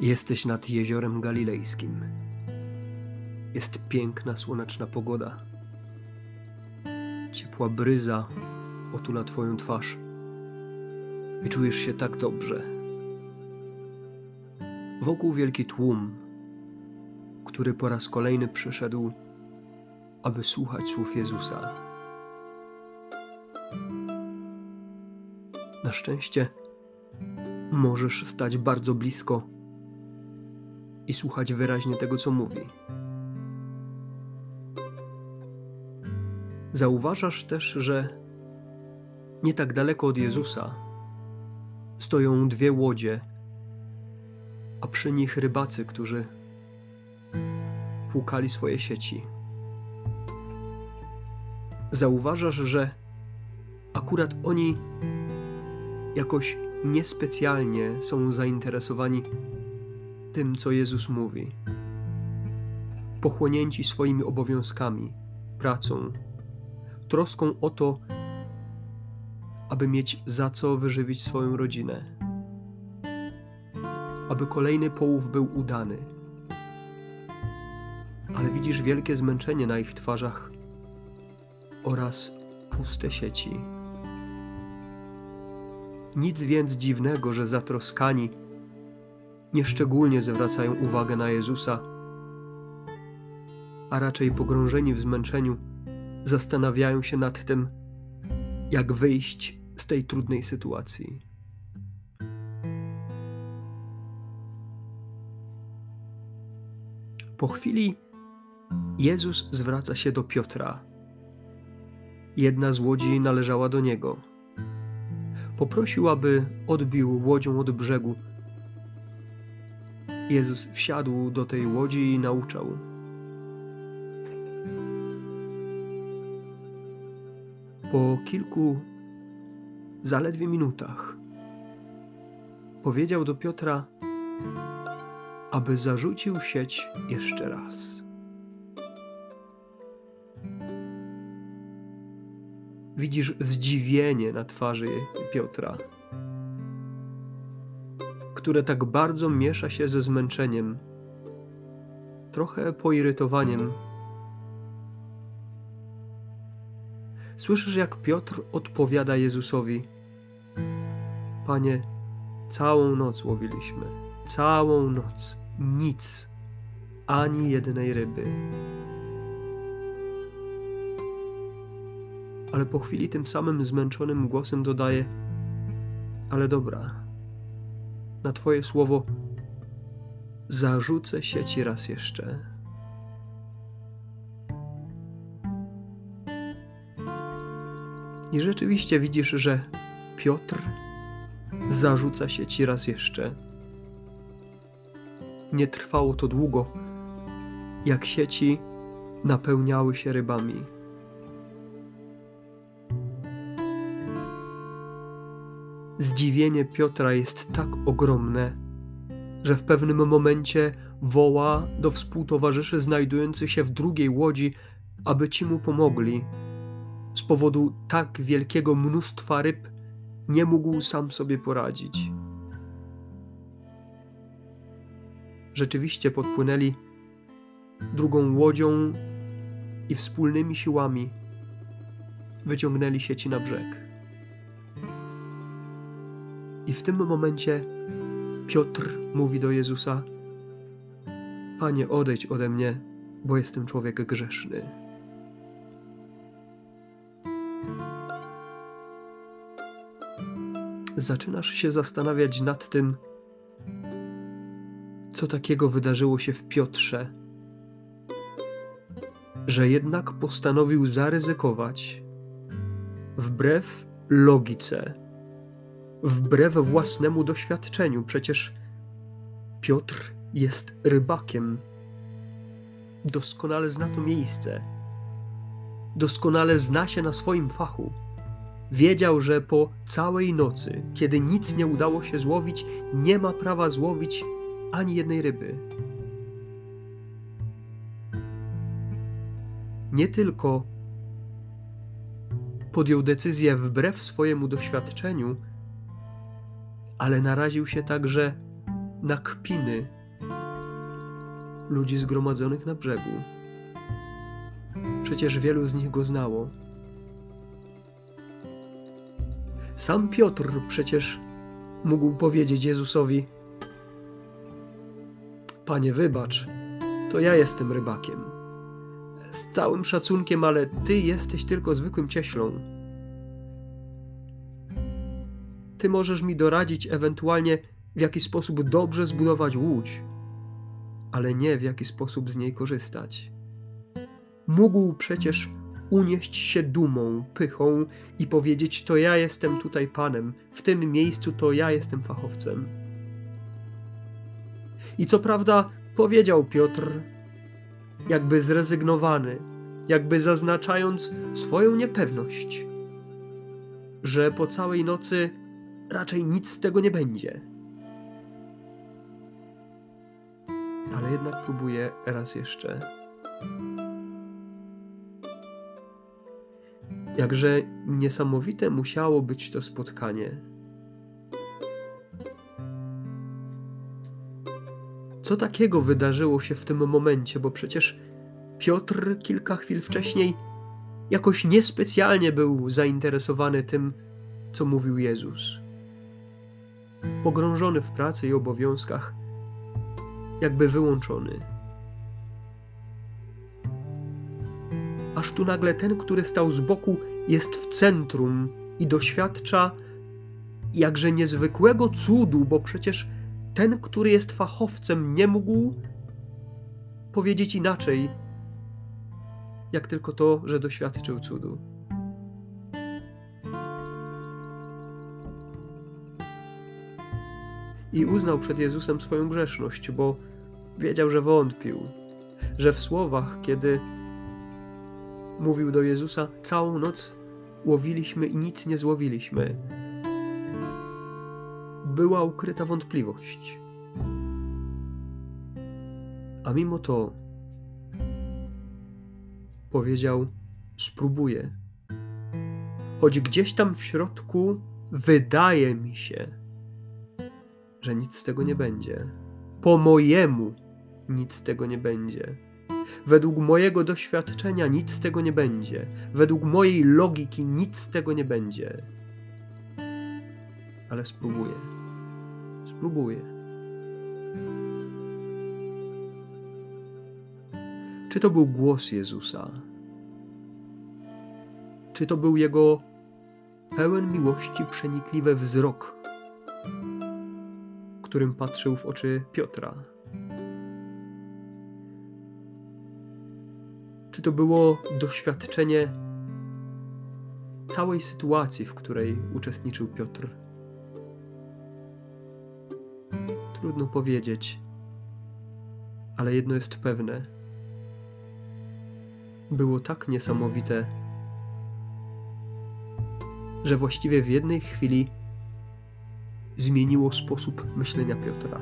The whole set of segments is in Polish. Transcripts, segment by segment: Jesteś nad jeziorem galilejskim. Jest piękna, słoneczna pogoda. Ciepła bryza otula twoją twarz i czujesz się tak dobrze. Wokół wielki tłum, który po raz kolejny przyszedł, aby słuchać słów Jezusa. Na szczęście możesz stać bardzo blisko i słuchać wyraźnie tego, co mówi. Zauważasz też, że nie tak daleko od Jezusa stoją dwie łodzie, a przy nich rybacy, którzy płukali swoje sieci. Zauważasz, że akurat oni jakoś niespecjalnie są zainteresowani tym, co Jezus mówi, pochłonięci swoimi obowiązkami, pracą, troską o to, aby mieć za co wyżywić swoją rodzinę, aby kolejny połów był udany. Ale widzisz wielkie zmęczenie na ich twarzach oraz puste sieci. Nic więc dziwnego, że zatroskani nieszczególnie zwracają uwagę na Jezusa, a raczej pogrążeni w zmęczeniu zastanawiają się nad tym, jak wyjść z tej trudnej sytuacji. Po chwili Jezus zwraca się do Piotra. Jedna z łodzi należała do niego. Poprosił, aby odbił łodzią od brzegu. Jezus wsiadł do tej łodzi i nauczał. Po kilku zaledwie minutach powiedział do Piotra, aby zarzucił sieć jeszcze raz. Widzisz zdziwienie na twarzy Piotra, które tak bardzo miesza się ze zmęczeniem, trochę poirytowaniem. Słyszysz, jak Piotr odpowiada Jezusowi: Panie, całą noc łowiliśmy, całą noc, nic, ani jednej ryby. Ale po chwili tym samym zmęczonym głosem dodaje: Ale dobra, na Twoje słowo zarzucę sieci raz jeszcze. I rzeczywiście widzisz, że Piotr zarzuca sieci raz jeszcze. Nie trwało to długo, jak sieci napełniały się rybami. Zdziwienie Piotra jest tak ogromne, że w pewnym momencie woła do współtowarzyszy znajdujących się w drugiej łodzi, aby ci mu pomogli. Z powodu tak wielkiego mnóstwa ryb nie mógł sam sobie poradzić. Rzeczywiście podpłynęli drugą łodzią i wspólnymi siłami wyciągnęli sieci na brzeg. I w tym momencie Piotr mówi do Jezusa: Panie, odejdź ode mnie, bo jestem człowiek grzeszny. Zaczynasz się zastanawiać nad tym, co takiego wydarzyło się w Piotrze, że jednak postanowił zaryzykować wbrew logice, wbrew własnemu doświadczeniu. Przecież Piotr jest rybakiem. Doskonale zna to miejsce. Doskonale zna się na swoim fachu. Wiedział, że po całej nocy, kiedy nic nie udało się złowić, nie ma prawa złowić ani jednej ryby. Nie tylko podjął decyzję wbrew swojemu doświadczeniu, ale naraził się także na kpiny ludzi zgromadzonych na brzegu. Przecież wielu z nich go znało. Sam Piotr przecież mógł powiedzieć Jezusowi: Panie, wybacz, to ja jestem rybakiem. Z całym szacunkiem, ale Ty jesteś tylko zwykłym cieślą. Ty możesz mi doradzić ewentualnie, w jaki sposób dobrze zbudować łódź, ale nie w jaki sposób z niej korzystać. Mógł przecież unieść się dumą, pychą i powiedzieć: to ja jestem tutaj panem, w tym miejscu to ja jestem fachowcem. I co prawda powiedział Piotr, jakby zrezygnowany, jakby zaznaczając swoją niepewność, że po całej nocy raczej nic z tego nie będzie. Ale jednak próbuje raz jeszcze. Jakże niesamowite musiało być to spotkanie. Co takiego wydarzyło się w tym momencie, bo przecież Piotr kilka chwil wcześniej jakoś niespecjalnie był zainteresowany tym, co mówił Jezus. Pogrążony w pracy i obowiązkach, jakby wyłączony. Aż tu nagle ten, który stał z boku, jest w centrum i doświadcza jakże niezwykłego cudu, bo przecież ten, który jest fachowcem, nie mógł powiedzieć inaczej, jak tylko to, że doświadczył cudu. I uznał przed Jezusem swoją grzeszność, bo wiedział, że wątpił, że w słowach, kiedy mówił do Jezusa: całą noc łowiliśmy i nic nie złowiliśmy, była ukryta wątpliwość. A mimo to powiedział: spróbuję. Choć gdzieś tam w środku wydaje mi się, że nic z tego nie będzie. Po mojemu nic z tego nie będzie. Według mojego doświadczenia nic z tego nie będzie. Według mojej logiki nic z tego nie będzie. Ale spróbuję. Spróbuję. Czy to był głos Jezusa? Czy to był Jego pełen miłości, przenikliwy wzrok, którym patrzył w oczy Piotra? Czy to było doświadczenie całej sytuacji, w której uczestniczył Piotr? Trudno powiedzieć, ale jedno jest pewne. Było tak niesamowite, że właściwie w jednej chwili zmieniło sposób myślenia Piotra.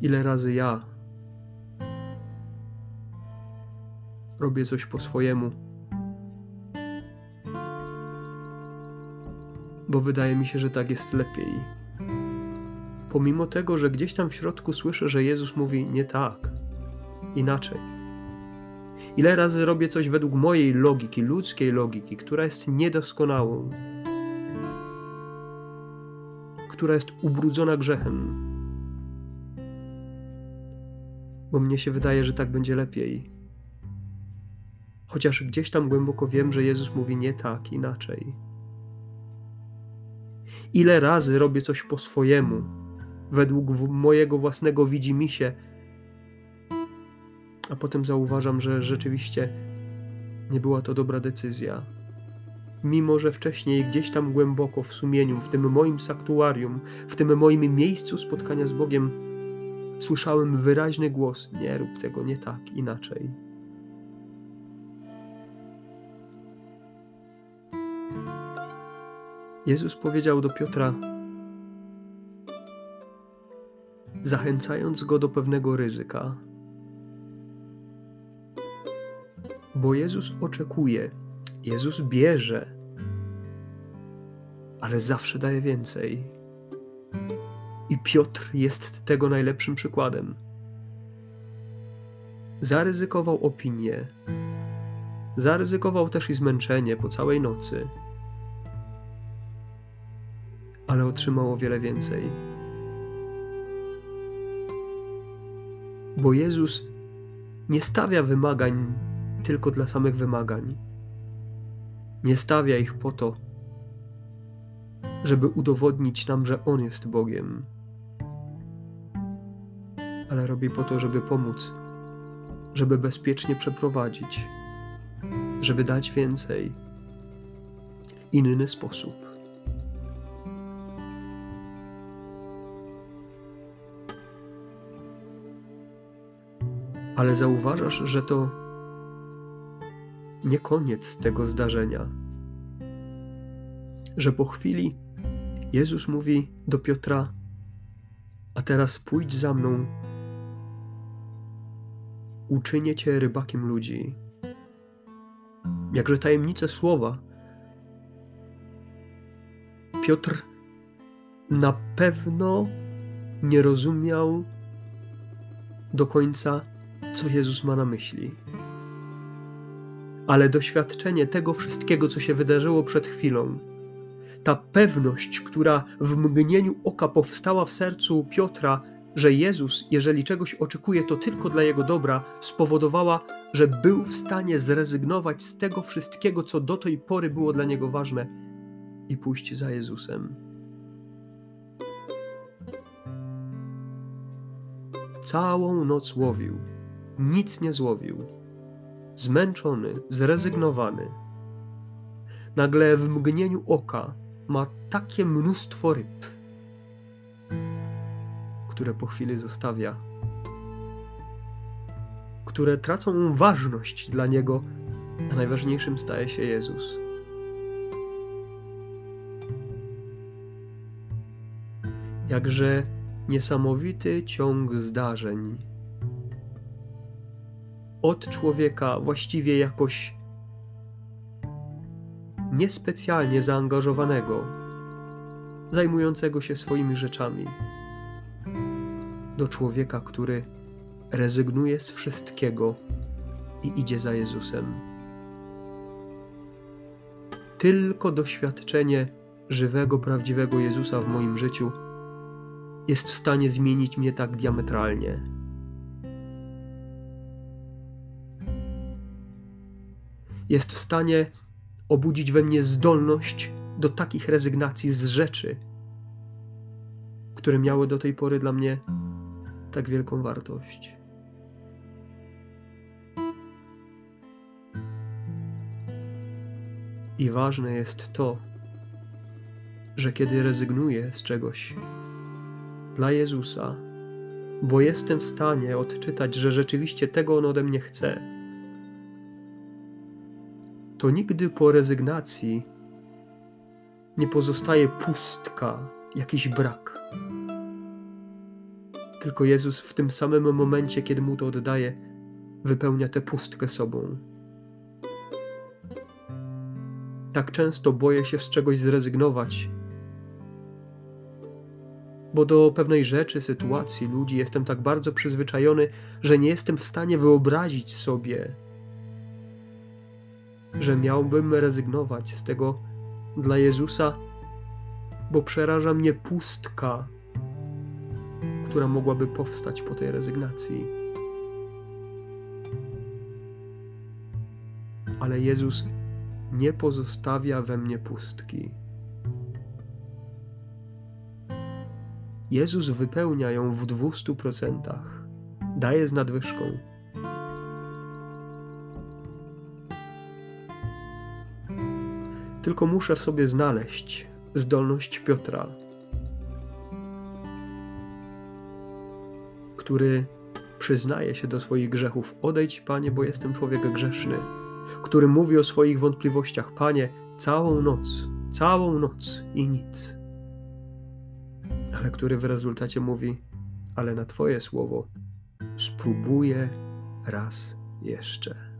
Ile razy ja robię coś po swojemu, bo wydaje mi się, że tak jest lepiej. Pomimo tego, że gdzieś tam w środku słyszę, że Jezus mówi: nie tak, inaczej. Ile razy robię coś według mojej logiki, ludzkiej logiki, która jest niedoskonałą, która jest ubrudzona grzechem, bo mnie się wydaje, że tak będzie lepiej. Chociaż gdzieś tam głęboko wiem, że Jezus mówi: nie tak, inaczej. Ile razy robię coś po swojemu, według mojego własnego widzimisię, a potem zauważam, że rzeczywiście nie była to dobra decyzja. Mimo że wcześniej gdzieś tam głęboko w sumieniu, w tym moim sanktuarium, w tym moim miejscu spotkania z Bogiem, słyszałem wyraźny głos: nie rób tego, nie tak, inaczej. Jezus powiedział do Piotra, zachęcając go do pewnego ryzyka: bo Jezus oczekuje, Jezus bierze, ale zawsze daje więcej. I Piotr jest tego najlepszym przykładem. Zaryzykował opinię, zaryzykował też i zmęczenie po całej nocy, ale otrzymał o wiele więcej. Bo Jezus nie stawia wymagań tylko dla samych wymagań. Nie stawia ich po to, żeby udowodnić nam, że On jest Bogiem, ale robi po to, żeby pomóc, żeby bezpiecznie przeprowadzić, żeby dać więcej w inny sposób. Ale zauważasz, że to nie koniec tego zdarzenia, że po chwili Jezus mówi do Piotra: a teraz pójdź za mną, uczynię cię rybakiem ludzi. Jakże tajemnicze słowa. Piotr na pewno nie rozumiał do końca, co Jezus ma na myśli. Ale doświadczenie tego wszystkiego, co się wydarzyło przed chwilą, ta pewność, która w mgnieniu oka powstała w sercu Piotra, że Jezus, jeżeli czegoś oczekuje, to tylko dla jego dobra, spowodowała, że był w stanie zrezygnować z tego wszystkiego, co do tej pory było dla niego ważne, i pójść za Jezusem. Całą noc łowił, nic nie złowił, zmęczony, zrezygnowany. Nagle w mgnieniu oka ma takie mnóstwo ryb, które po chwili zostawia, które tracą ważność dla niego, a najważniejszym staje się Jezus. Jakże niesamowity ciąg zdarzeń. Od człowieka właściwie jakoś niespecjalnie zaangażowanego, zajmującego się swoimi rzeczami, do człowieka, który rezygnuje z wszystkiego i idzie za Jezusem. Tylko doświadczenie żywego, prawdziwego Jezusa w moim życiu jest w stanie zmienić mnie tak diametralnie. Jest w stanie obudzić we mnie zdolność do takich rezygnacji z rzeczy, które miały do tej pory dla mnie tak wielką wartość. I ważne jest to, że kiedy rezygnuję z czegoś dla Jezusa, bo jestem w stanie odczytać, że rzeczywiście tego On ode mnie chce, to nigdy po rezygnacji nie pozostaje pustka, jakiś brak. Tylko Jezus w tym samym momencie, kiedy Mu to oddaje, wypełnia tę pustkę sobą. Tak często boję się z czegoś zrezygnować, bo do pewnej rzeczy, sytuacji, ludzi jestem tak bardzo przyzwyczajony, że nie jestem w stanie wyobrazić sobie, że miałbym rezygnować z tego dla Jezusa, bo przeraża mnie pustka, która mogłaby powstać po tej rezygnacji. Ale Jezus nie pozostawia we mnie pustki. Jezus wypełnia ją w 200%, daje z nadwyżką. Tylko muszę w sobie znaleźć zdolność Piotra, który przyznaje się do swoich grzechów: odejdź, Panie, bo jestem człowiek grzeszny, który mówi o swoich wątpliwościach: Panie, całą noc i nic, ale który w rezultacie mówi: ale na Twoje słowo spróbuję raz jeszcze.